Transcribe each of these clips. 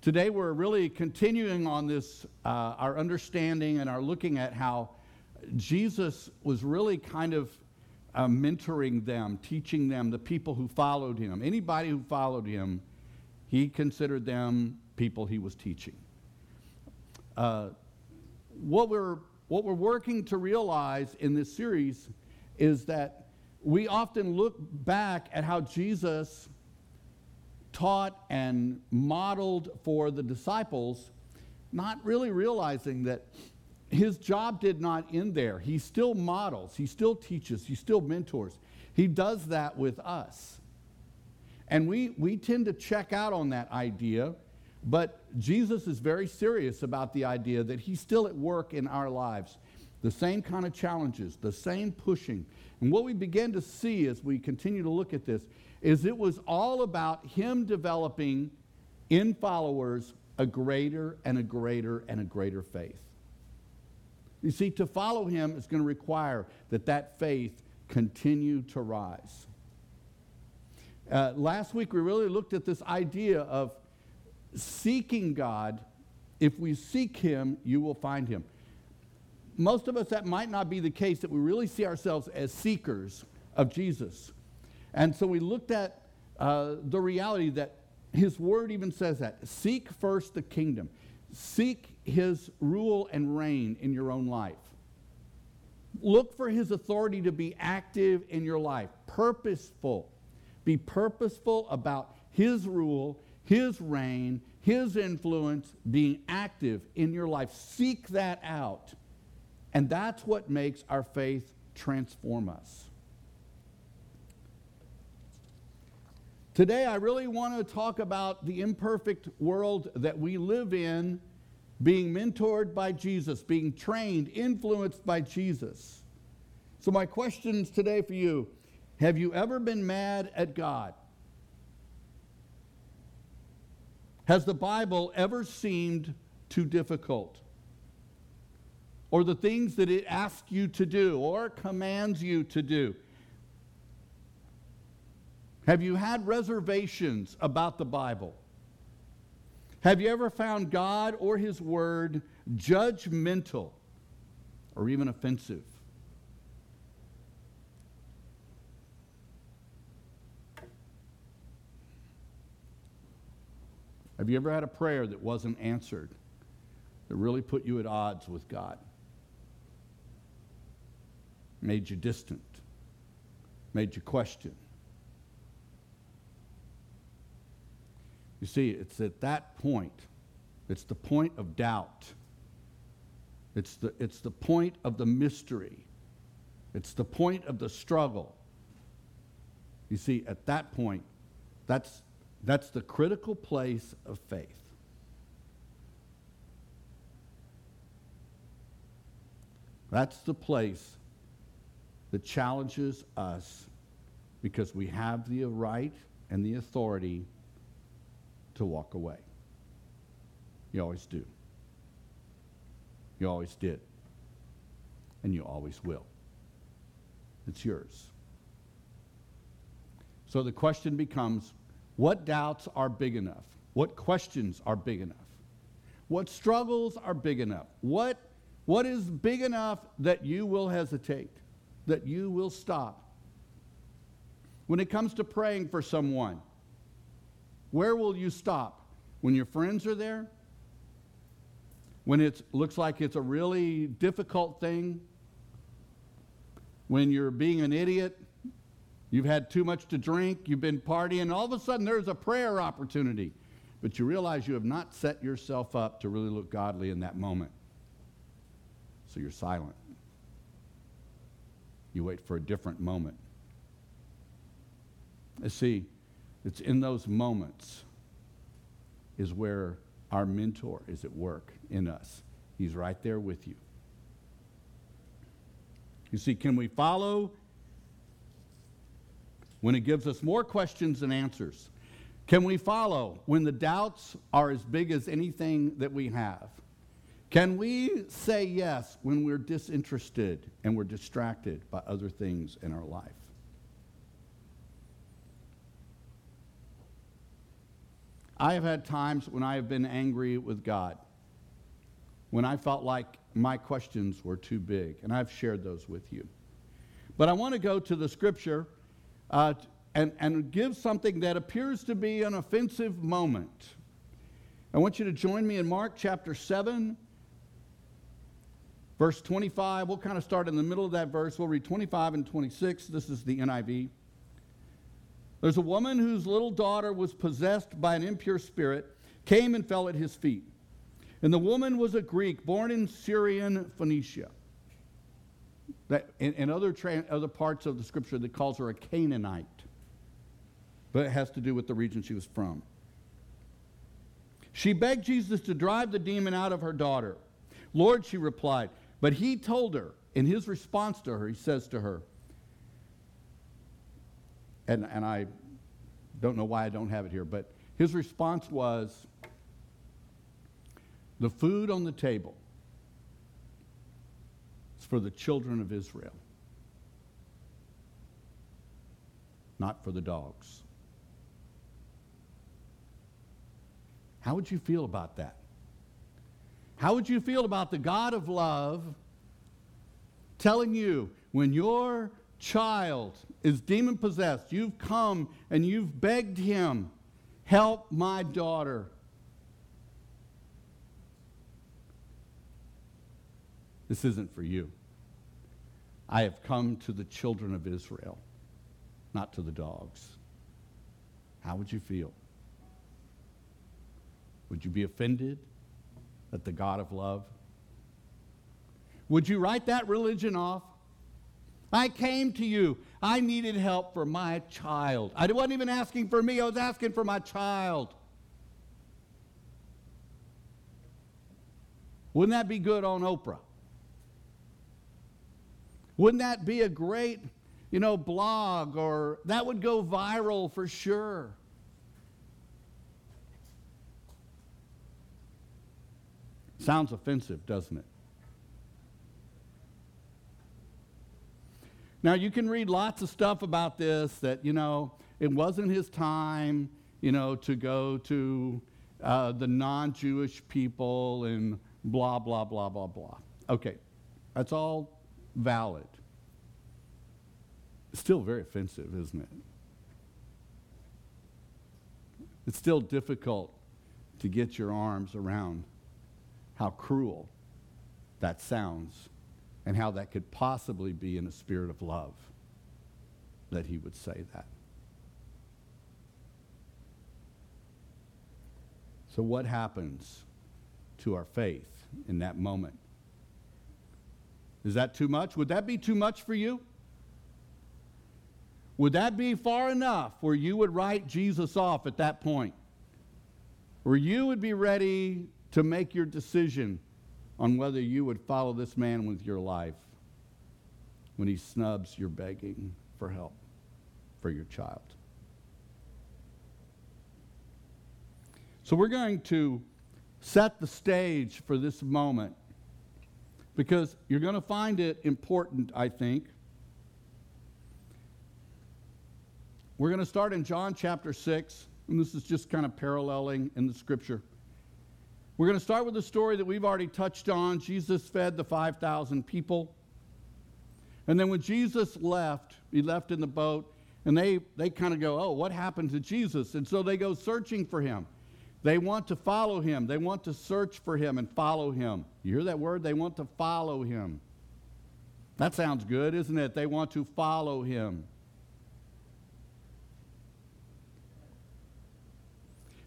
Today we're really continuing on this, our understanding and our looking at how Jesus was really kind of mentoring them, teaching them, the people who followed him. Anybody who followed him, he considered them people he was teaching. What we're working to realize in this series is that we often look back at how Jesus taught and modeled for the disciples, not really realizing that his job did not end there. He still models, he still teaches, he still mentors. He does that with us. And we tend to check out on that idea, but Jesus is very serious about the idea that he's still at work in our lives. The same kind of challenges, the same pushing. And what we begin to see as we continue to look at this is it was all about him developing in followers a greater and a greater and a greater faith. You see, to follow him is going to require that faith continue to rise. Last week we really looked at this idea of seeking God. If we seek him, you will find him. Most of us, that might not be the case, that we really see ourselves as seekers of Jesus. And so we looked at the reality that his word even says that. Seek first the kingdom. Seek his rule and reign in your own life. Look for his authority to be active in your life. Purposeful. Be purposeful about his rule, his reign, his influence being active in your life. Seek that out. And that's what makes our faith transform us. Today, I really want to talk about the imperfect world that we live in, being mentored by Jesus, being trained, influenced by Jesus. So my questions today for you: have you ever been mad at God? Has the Bible ever seemed too difficult? Or the things that it asks you to do or commands you to do? Have you had reservations about the Bible? Have you ever found God or his word judgmental or even offensive? Have you ever had a prayer that wasn't answered, that really put you at odds with God? Made you distant, made you question. You see, it's at that point, it's the point of doubt. It's the point of the mystery. It's the point of the struggle. You see, at that point, that's the critical place of faith. That's the place that challenges us because we have the right and the authority to walk away. You always do. You always did. And you always will. It's yours. So the question becomes, what doubts are big enough? What questions are big enough? What struggles are big enough? What is big enough that you will hesitate, that you will stop? When it comes to praying for someone, where will you stop? When your friends are there? When it looks like it's a really difficult thing? When you're being an idiot? You've had too much to drink? You've been partying? All of a sudden there's a prayer opportunity. But you realize you have not set yourself up to really look godly in that moment. So you're silent. You wait for a different moment. Let's see. It's in those moments is where our mentor is at work in us. He's right there with you. You see, can we follow when it gives us more questions than answers? Can we follow when the doubts are as big as anything that we have? Can we say yes when we're disinterested and we're distracted by other things in our life? I have had times when I have been angry with God, when I felt like my questions were too big, and I've shared those with you. But I want to go to the scripture and give something that appears to be an offensive moment. I want you to join me in Mark chapter 7, verse 25. We'll kind of start in the middle of that verse. We'll read 25 and 26. This is the NIV. There's a woman whose little daughter was possessed by an impure spirit, came and fell at his feet. And the woman was a Greek, born in Syrian Phoenicia. That, in other parts of the scripture, that calls her a Canaanite. But it has to do with the region she was from. She begged Jesus to drive the demon out of her daughter. "Lord," she replied. But he told her, in his response to her, he says to her, and I don't know why I don't have it here, but his response was, "The food on the table is for the children of Israel, not for the dogs." How would you feel about that? How would you feel about the God of love telling you, when your child is demon-possessed, you've come and you've begged him, "Help my daughter"? This isn't for you. I have come to the children of Israel, not to the dogs. How would you feel? Would you be offended at the God of love? Would you write that religion off? I came to you. I needed help for my child. I wasn't even asking for me. I was asking for my child. Wouldn't that be good on Oprah? Wouldn't that be a great, blog? Or that would go viral for sure. Sounds offensive, doesn't it? Now, you can read lots of stuff about this, that, it wasn't his time, to go to the non-Jewish people and blah, blah, blah, blah, blah. Okay, that's all valid. It's still very offensive, isn't it? It's still difficult to get your arms around how cruel that sounds and how that could possibly be in a spirit of love that he would say that. So what happens to our faith in that moment? Is that too much? Would that be too much for you? Would that be far enough where you would write Jesus off at that point? Where you would be ready to make your decision on whether you would follow this man with your life when he snubs your begging for help for your child? So we're going to set the stage for this moment, because you're going to find it important, I think. We're going to start in John chapter 6, and this is just kind of paralleling in the scripture. We're going to start with a story that we've already touched on. Jesus fed the 5,000 people. And then when Jesus left, he left in the boat, and they kind of go, "Oh, what happened to Jesus?" And so they go searching for him. They want to follow him. They want to search for him and follow him. You hear that word? They want to follow him. That sounds good, isn't it? They want to follow him.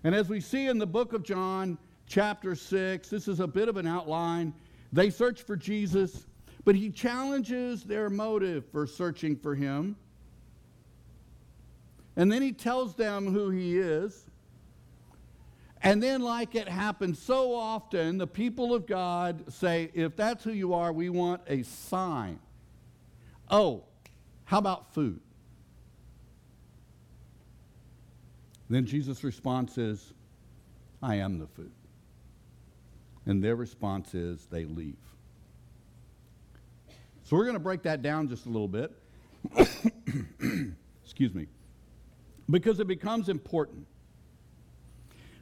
And as we see in the book of John, chapter 6, this is a bit of an outline. They search for Jesus, but he challenges their motive for searching for him. And then he tells them who he is. And then, like it happens so often, the people of God say, "If that's who you are, we want a sign." Oh, how about food? Then Jesus' response is, "I am the food." And their response is they leave. So we're going to break that down just a little bit. Excuse me. Because it becomes important.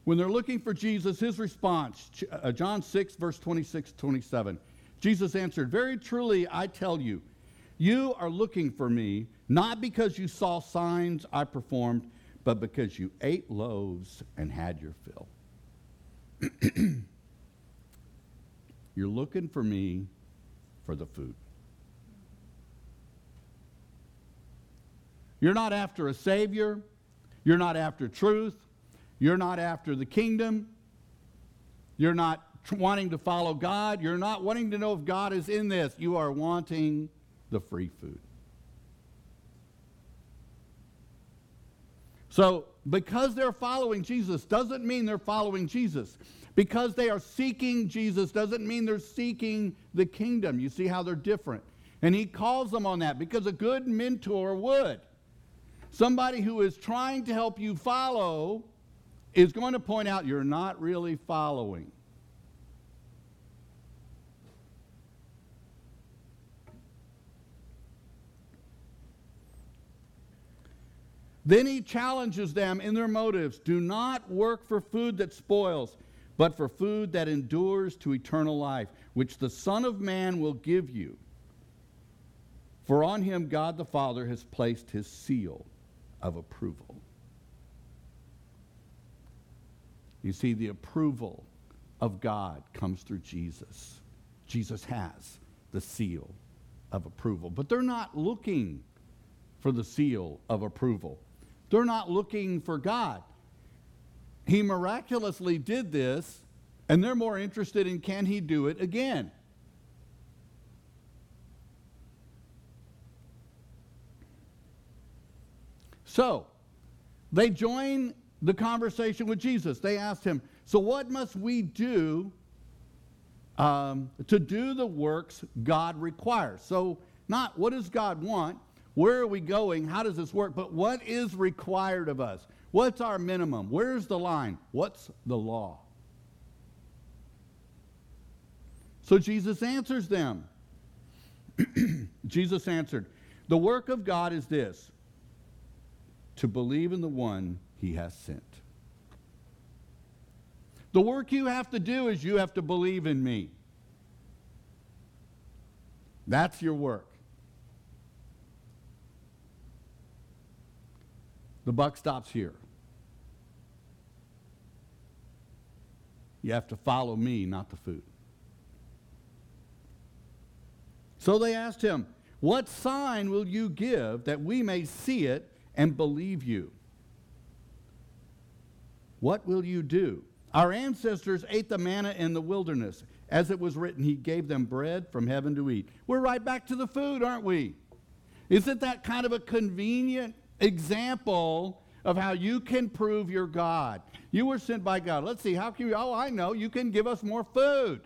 When they're looking for Jesus, his response, John 6, verse 26, 27. Jesus answered, "Very truly, I tell you, you are looking for me, not because you saw signs I performed, but because you ate loaves and had your fill." You're looking for me for the food. You're not after a Savior. You're not after truth. You're not after the kingdom. You're not wanting to follow God. You're not wanting to know if God is in this. You are wanting the free food. So, because they're following Jesus doesn't mean they're following Jesus. Because they are seeking Jesus doesn't mean they're seeking the kingdom. You see how they're different. And he calls them on that because a good mentor would. Somebody who is trying to help you follow is going to point out you're not really following. Then he challenges them in their motives. Do not work for food that spoils, but for food that endures to eternal life, which the Son of Man will give you. For on him God the Father has placed his seal of approval. You see, the approval of God comes through Jesus. Jesus has the seal of approval. But they're not looking for the seal of approval. They're not looking for God. He miraculously did this, and they're more interested in, can he do it again? So, they join the conversation with Jesus. They asked him, so what must we do to do the works God requires? So, not what does God want, where are we going, how does this work, but what is required of us? What's our minimum? Where's the line? What's the law? So Jesus answers them. Jesus answered, "The work of God is this, to believe in the one he has sent." The work you have to do is you have to believe in me. That's your work. The buck stops here. You have to follow me, not the food. So they asked him, "What sign will you give that we may see it and believe you? What will you do? Our ancestors ate the manna in the wilderness. As it was written, he gave them bread from heaven to eat." We're right back to the food, aren't we? Isn't that kind of a convenient example of how you can prove you're God? You were sent by God. Let's see, how can you? Oh, I know, you can give us more food.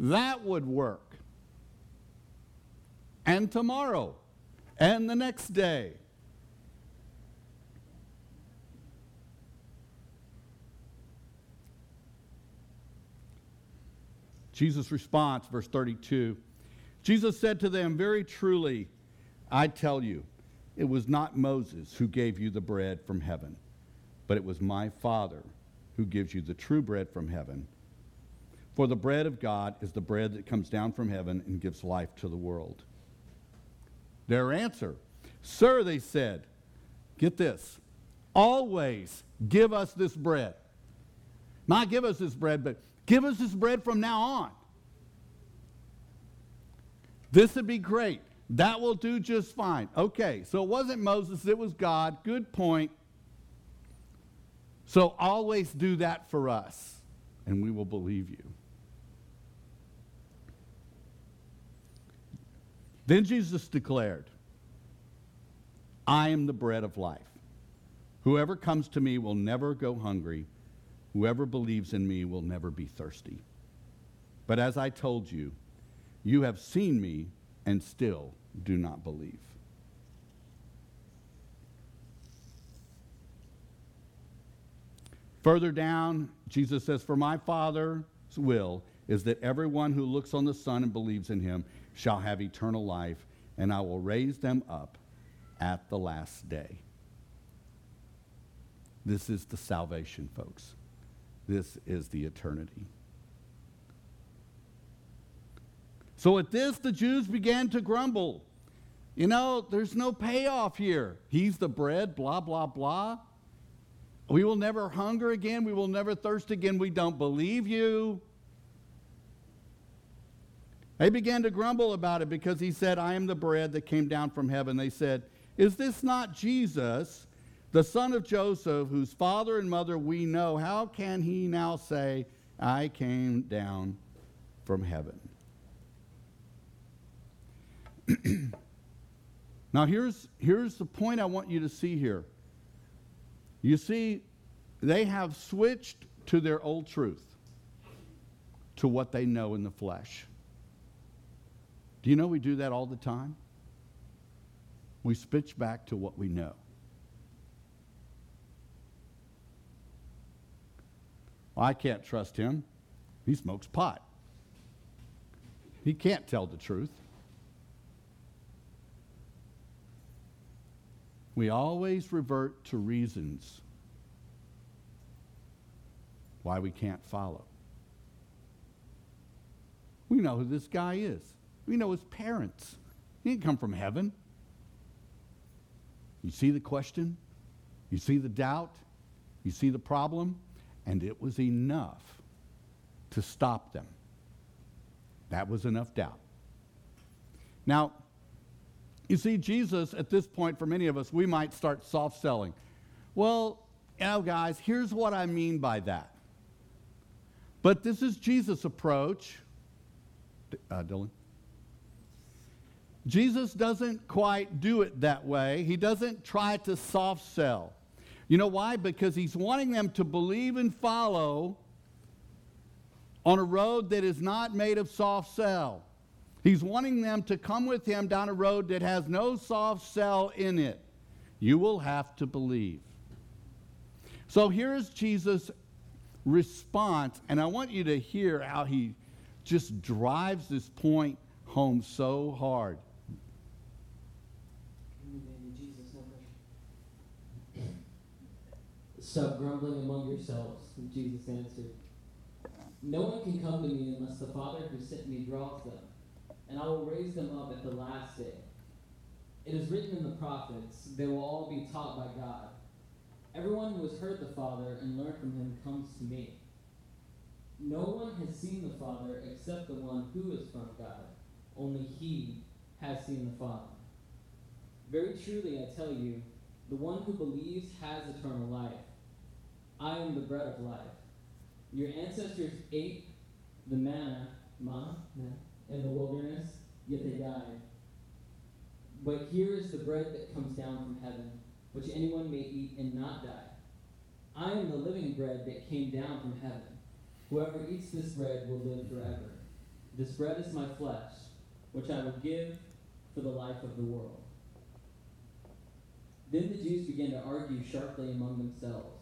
That would work. And tomorrow, and the next day. Jesus' response, verse 32. Jesus said to them, "Very truly, I tell you, it was not Moses who gave you the bread from heaven, but it was my Father who gives you the true bread from heaven. For the bread of God is the bread that comes down from heaven and gives life to the world." Their answer, "Sir," they said, get this, "always give us this bread." Not give us this bread, but give us this bread from now on. This would be great. That will do just fine. Okay, so it wasn't Moses, it was God. Good point. So always do that for us, and we will believe you. Then Jesus declared, "I am the bread of life. Whoever comes to me will never go hungry. Whoever believes in me will never be thirsty. But as I told you, you have seen me and still do not believe." Further down, Jesus says, "For my Father's will is that everyone who looks on the Son and believes in him shall have eternal life, and I will raise them up at the last day." This is the salvation, folks. This is the eternity. So at this, the Jews began to grumble. You know, there's no payoff here. He's the bread, blah, blah, blah. We will never hunger again. We will never thirst again. We don't believe you. They began to grumble about it because he said, I am the bread that came down from heaven. They said, is this not Jesus, the son of Joseph, whose father and mother we know? How can he now say, I came down from heaven? Now here's the point I want you to see here. You see, they have switched to their old truth, to what they know in the flesh. Do you know we do that all the time? We switch back to what we know. I can't trust him. He smokes pot. He can't tell the truth. We always revert to reasons why we can't follow. We know who this guy is. We know his parents. He didn't come from heaven. You see the question? You see the doubt? You see the problem? And it was enough to stop them. That was enough doubt. Now, you see, Jesus, at this point, for many of us, we might start soft selling. Well, you know, guys, here's what I mean by that. But this is Jesus' approach. Dylan? Jesus doesn't quite do it that way. He doesn't try to soft sell. You know why? Because he's wanting them to believe and follow on a road that is not made of soft sell. He's wanting them to come with him down a road that has no soft sell in it. You will have to believe. So here's Jesus' response, and I want you to hear how he just drives this point home so hard. Stop grumbling among yourselves, and Jesus answered, no one can come to me unless the Father who sent me draws them. And I will raise them up at the last day. It is written in the prophets, they will all be taught by God. Everyone who has heard the Father and learned from him comes to me. No one has seen the Father except the one who is from God. Only he has seen the Father. Very truly I tell you, the one who believes has eternal life. I am the bread of life. Your ancestors ate the manna, in the wilderness, yet they died. But here is the bread that comes down from heaven, which anyone may eat and not die. I am the living bread that came down from heaven. Whoever eats this bread will live forever. This bread is my flesh, which I will give for the life of the world. Then the Jews began to argue sharply among themselves.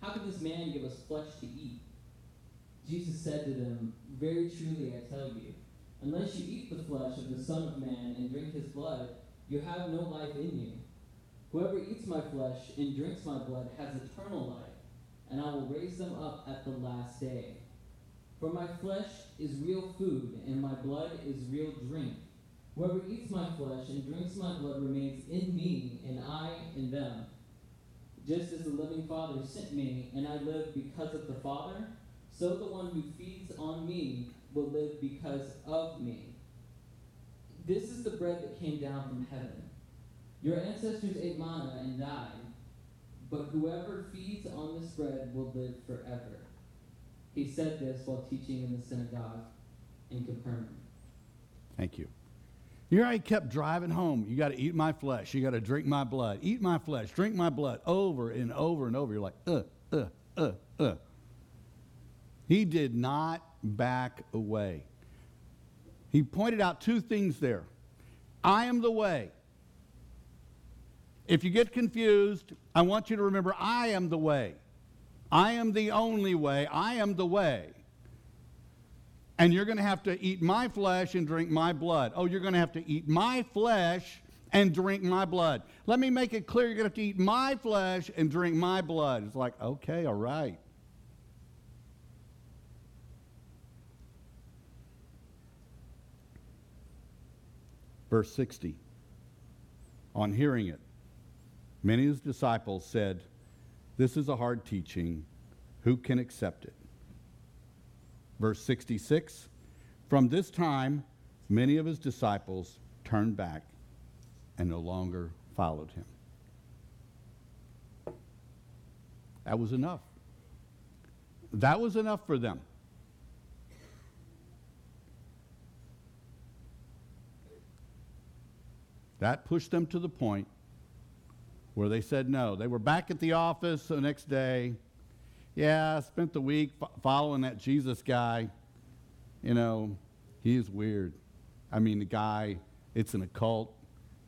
How could this man give us flesh to eat? Jesus said to them, very truly I tell you, unless you eat the flesh of the Son of Man and drink his blood, you have no life in you. Whoever eats my flesh and drinks my blood has eternal life, and I will raise them up at the last day. For my flesh is real food, and my blood is real drink. Whoever eats my flesh and drinks my blood remains in me, and I in them. Just as the living Father sent me, and I live because of the Father, so the one who feeds on me will live because of me. This is the bread that came down from heaven. Your ancestors ate manna and died, but whoever feeds on this bread will live forever. He said this while teaching in the synagogue in Capernaum. Thank you. Here I kept driving home. You got to eat my flesh. You got to drink my blood. Eat my flesh. Drink my blood. Over and over and over. You're like, He did not back away. He pointed out two things there. I am the way. If you get confused, I want you to remember, I am the way. I am the only way. I am the way. And you're going to have to eat my flesh and drink my blood. Oh, you're going to have to eat my flesh and drink my blood. Let me make it clear, you're going to have to eat my flesh and drink my blood. It's like, okay, all right. Verse 60, on hearing it, many of his disciples said, "This is a hard teaching. Who can accept it?" Verse 66, from this time, many of his disciples turned back and no longer followed him. That was enough. That was enough for them. That pushed them to the point where they said no. They were back at the office the next day. Yeah, I spent the week following that Jesus guy. You know, he is weird. I mean, the guy, it's an occult.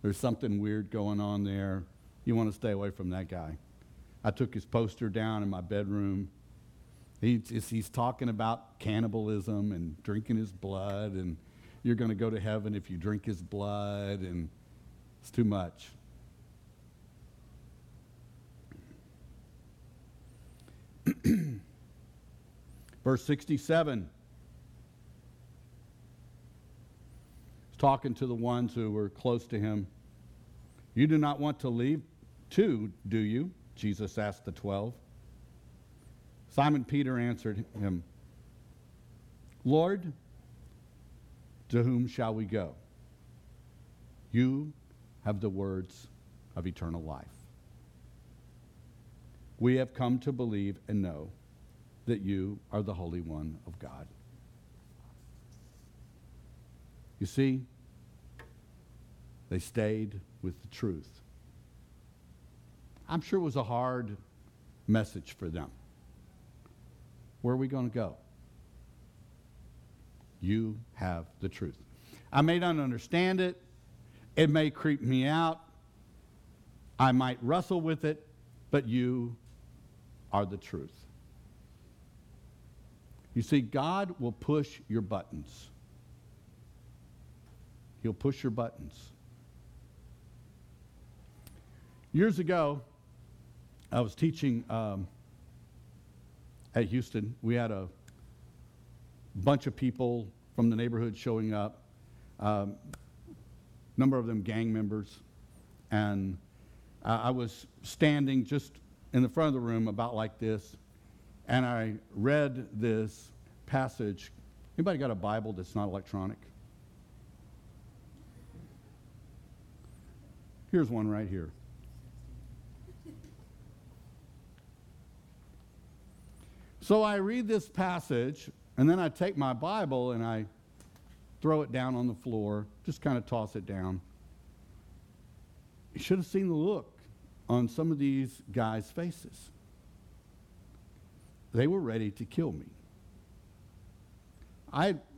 There's something weird going on there. You want to stay away from that guy. I took his poster down in my bedroom. He's talking about cannibalism and drinking his blood, and you're going to go to heaven if you drink his blood, and it's too much. Verse 67. He's talking to the ones who were close to him. "You do not want to leave too, do you?" Jesus asked the 12. Simon Peter answered him, "Lord, to whom shall we go? You have the words of eternal life. We have come to believe and know that you are the Holy One of God." You see, they stayed with the truth. I'm sure it was a hard message for them. Where are we going to go? You have the truth. I may not understand it. It may creep me out. I might wrestle with it, but you are the truth. You see, God will push your buttons. He'll push your buttons. Years ago, I was teaching at Houston. We had a bunch of people from the neighborhood showing up, number of them gang members, and I was standing just in the front of the room about like this, and I read this passage. Anybody got a Bible that's not electronic? Here's one right here. So I read this passage, and then I take my Bible and I throw it down on the floor, just kind of toss it down. You should have seen the look on some of these guys' faces. They were ready to kill me.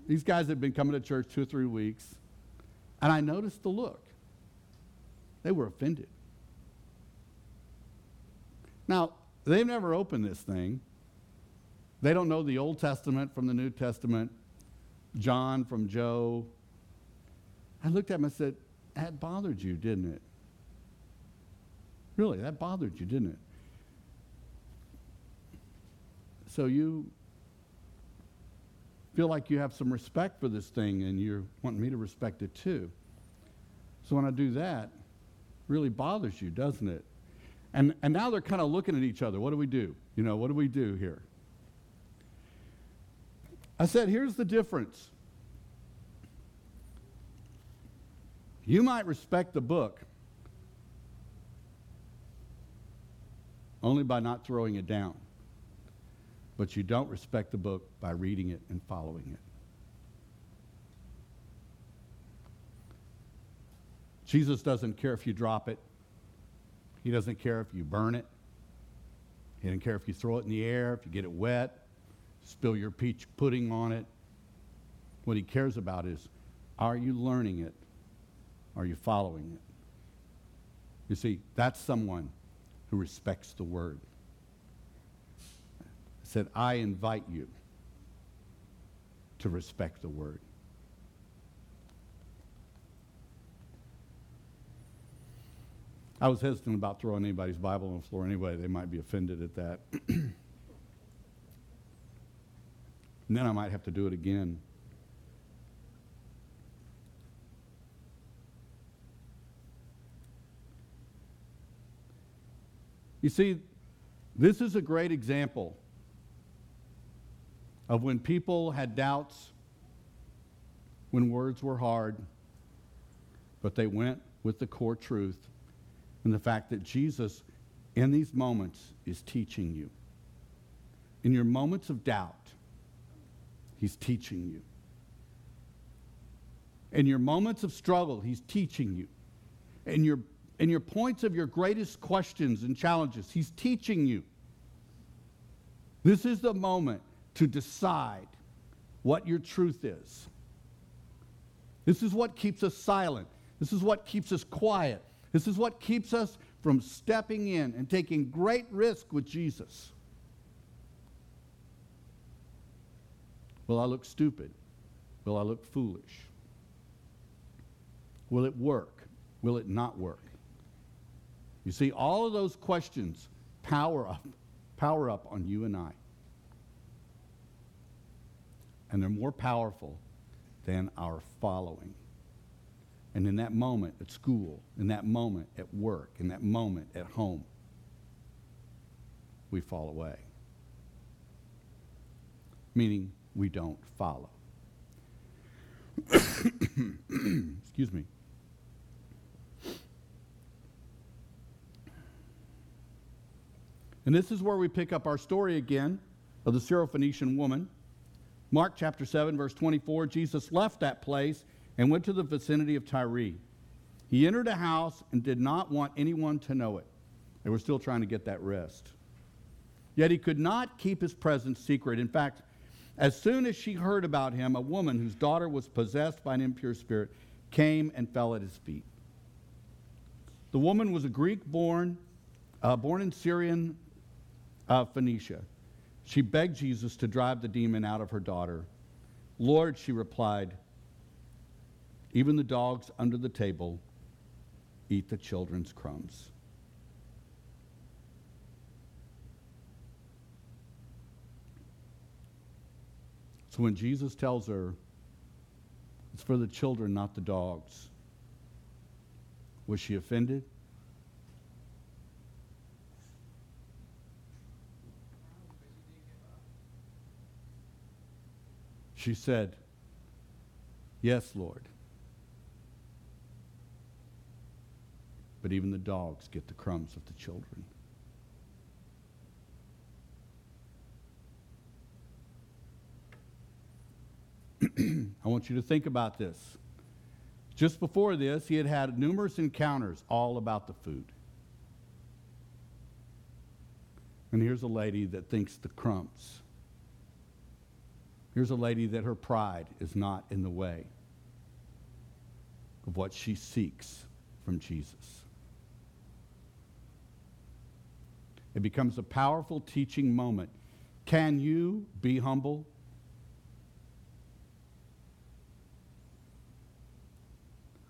These guys had been coming to church 2 or 3 weeks, and I noticed the look. They were offended. Now, they've never opened this thing. They don't know the Old Testament from the New Testament, John from Joe. I looked at him and said, "That bothered you, didn't it? Really, that bothered you, didn't it? So you feel like you have some respect for this thing, and you're wanting me to respect it too. So when I do that, it really bothers you, doesn't it?" And now they're kind of looking at each other. What do we do? You know, what do we do here? I said, here's the difference. You might respect the book only by not throwing it down, but you don't respect the book by reading it and following it. Jesus doesn't care if you drop it. He doesn't care if you burn it. He doesn't care if you throw it in the air, if you get it wet, spill your peach pudding on it. What he cares about is, are you learning it? Are you following it? You see, that's someone who respects the word. I said, I invite you to respect the word. I was hesitant about throwing anybody's Bible on the floor anyway. They might be offended at that. And then I might have to do it again. You see, this is a great example of when people had doubts, when words were hard, but they went with the core truth and the fact that Jesus, in these moments, is teaching you. In your moments of doubt, He's teaching you. In your moments of struggle, He's teaching you. In your points of your greatest questions and challenges, He's teaching you. This is the moment to decide what your truth is. This is what keeps us silent. This is what keeps us quiet. This is what keeps us from stepping in and taking great risk with Jesus. Will I look stupid? Will I look foolish? Will it work? Will it not work? You see, all of those questions power up on you and I. And they're more powerful than our following. And in that moment at school, in that moment at work, in that moment at home, we fall away. Meaning we don't follow. Excuse me. And this is where we pick up our story again of the Syrophoenician woman. Mark chapter 7, verse 24, Jesus left that place and went to the vicinity of Tyre. He entered a house and did not want anyone to know it. They were still trying to get that rest. Yet he could not keep his presence secret. In fact, as soon as she heard about him, a woman whose daughter was possessed by an impure spirit came and fell at his feet. The woman was a Greek born in Syrian Phoenicia. She begged Jesus to drive the demon out of her daughter. Lord, she replied, even the dogs under the table eat the children's crumbs. So when Jesus tells her, it's for the children, not the dogs, was she offended? She said, yes, Lord. But even the dogs get the crumbs of the children. I want you to think about this. Just before this, he had had numerous encounters all about the food. And here's a lady that thinks the crumbs. Here's a lady that her pride is not in the way of what she seeks from Jesus. It becomes a powerful teaching moment. Can you be humble?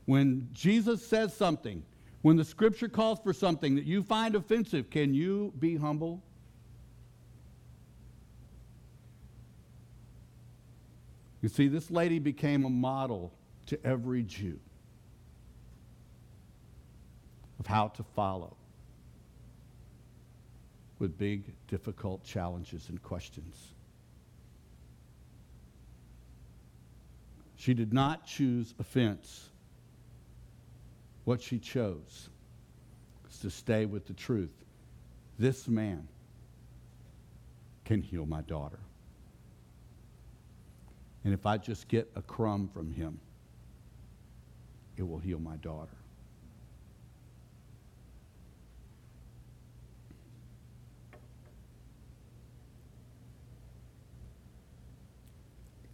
When Jesus says something, when the scripture calls for something that you find offensive, can you be humble? You see, this lady became a model to every Jew of how to follow with big, difficult challenges and questions. She did not choose offense. What she chose is to stay with the truth. This man can heal my daughter. And if I just get a crumb from him, it will heal my daughter.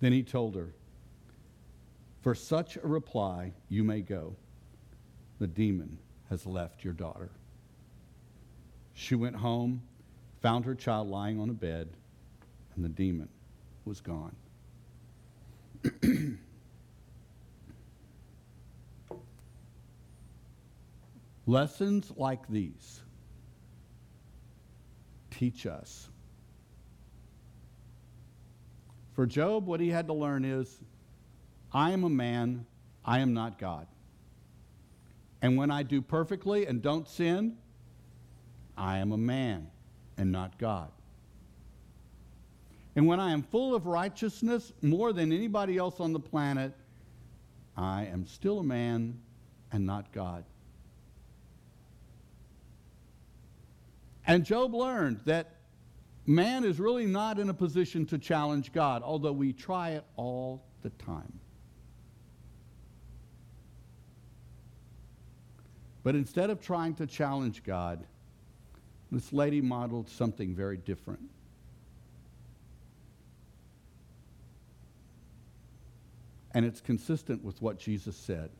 Then he told her, for such a reply you may go. The demon has left your daughter. She went home, found her child lying on a bed, and the demon was gone. Lessons like these teach us. For Job, what he had to learn is, I am a man, I am not God. And when I do perfectly and don't sin, I am a man and not God. And when I am full of righteousness more than anybody else on the planet, I am still a man and not God. And Job learned that man is really not in a position to challenge God, although we try it all the time. But instead of trying to challenge God, this lady modeled something very different. And it's consistent with what Jesus said.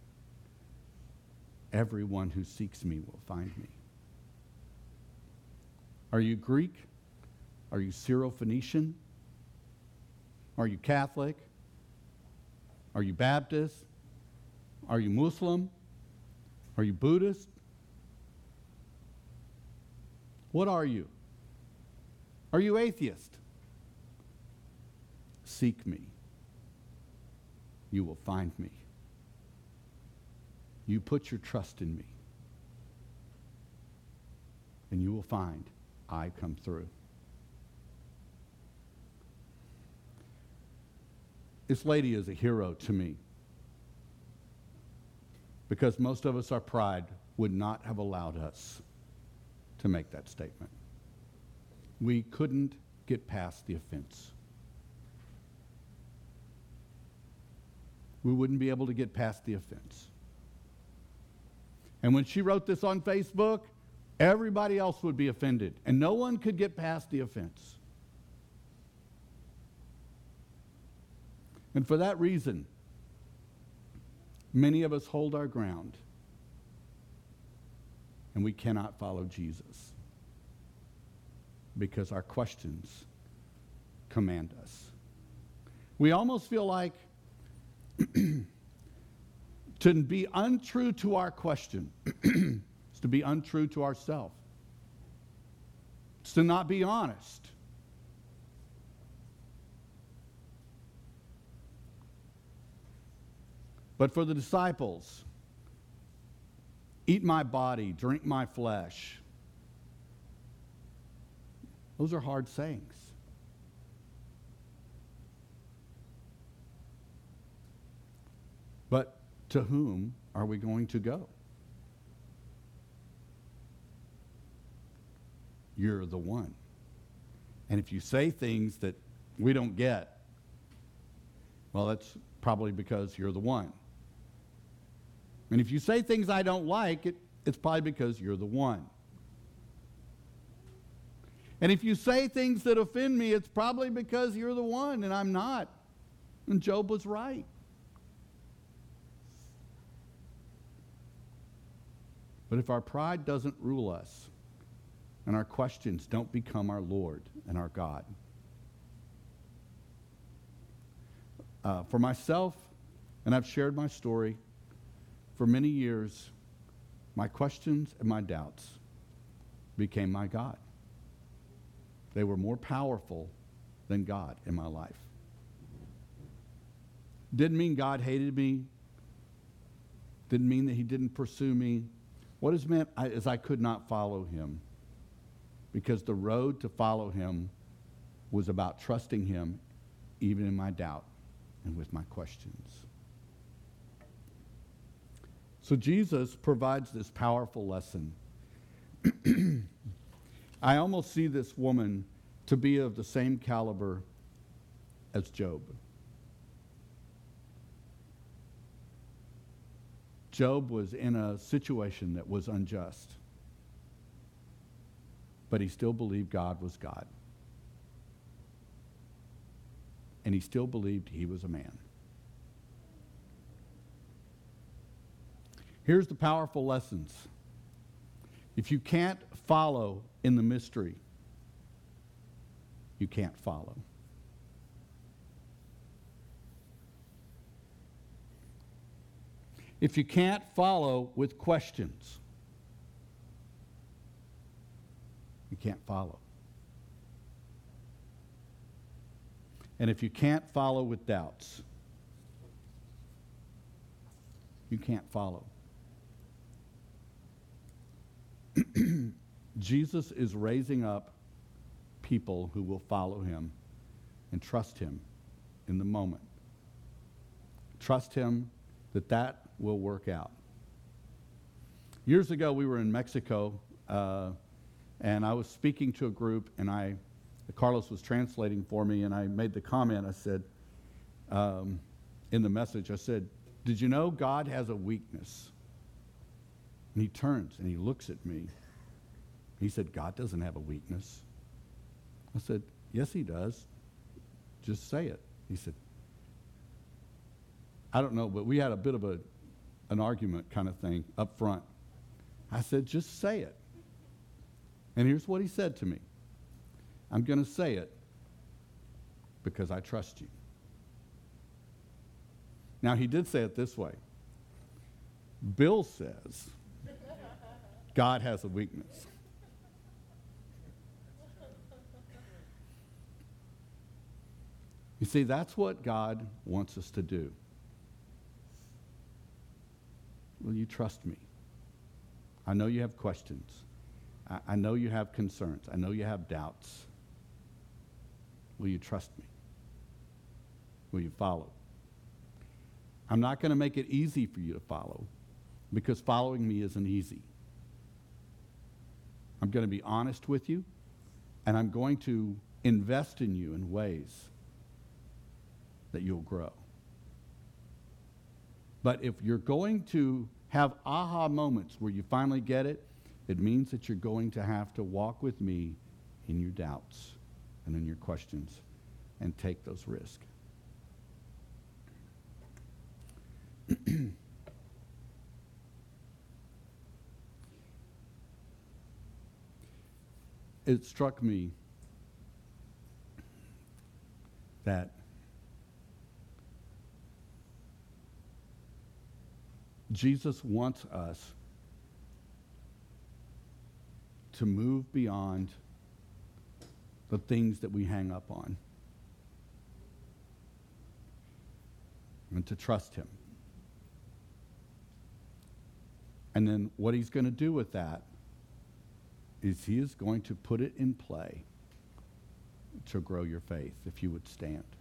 Everyone who seeks me will find me. Are you Greek? Are you Syrophoenician? Are you Catholic? Are you Baptist? Are you Muslim? Are you Buddhist? What are you? Are you atheist? Seek me. You will find me. You put your trust in me, and you will find I come through. This lady is a hero to me, because most of us, our pride would not have allowed us to make that statement. We couldn't get past the offense. We wouldn't be able to get past the offense. And when she wrote this on Facebook, everybody else would be offended, and no one could get past the offense. And for that reason, many of us hold our ground, and we cannot follow Jesus because our questions command us. We almost feel like to be untrue to our question is to be untrue to ourselves. It's to not be honest. But for the disciples, eat my body, drink my flesh. Those are hard sayings. But to whom are we going to go? You're the one. And if you say things that we don't get, well, that's probably because you're the one. And if you say things I don't like, it's probably because you're the one. And if you say things that offend me, it's probably because you're the one and I'm not. And Job was right. But if our pride doesn't rule us and our questions don't become our Lord and our God. For myself, and I've shared my story, for many years, my questions and my doubts became my God. They were more powerful than God in my life. Didn't mean God hated me. Didn't mean that he didn't pursue me. What is meant is I could not follow him, because the road to follow him was about trusting him even in my doubt and with my questions. So Jesus provides this powerful lesson. I almost see this woman to be of the same caliber as Job. Job was in a situation that was unjust, but he still believed God was God. And he still believed he was a man. Here's the powerful lessons. If you can't follow in the mystery, you can't follow. If you can't follow with questions, you can't follow. And if you can't follow with doubts, you can't follow. Jesus is raising up people who will follow him and trust him in the moment. Trust him that will work out. Years ago, we were in Mexico, and I was speaking to a group, and Carlos was translating for me, and I made the comment, I said, in the message, I said, "Did you know God has a weakness?" And he turns and he looks at me. He said, "God doesn't have a weakness." I said, "Yes, he does. Just say it." He said, I don't know, but we had a bit of an argument kind of thing up front. I said, "Just say it." And here's what he said to me. "I'm going to say it because I trust you." Now, he did say it this way. Bill says God has a weakness. You see, that's what God wants us to do. Will you trust me? I know you have questions. I know you have concerns. I know you have doubts. Will you trust me? Will you follow? I'm not going to make it easy for you to follow, because following me isn't easy. I'm going to be honest with you, and I'm going to invest in you in ways that you'll grow. But if you're going to have aha moments where you finally get it, it means that you're going to have to walk with me in your doubts and in your questions and take those risks. It struck me that Jesus wants us to move beyond the things that we hang up on and to trust him. And then what he's going to do with that is he is going to put it in play to grow your faith if you would stand.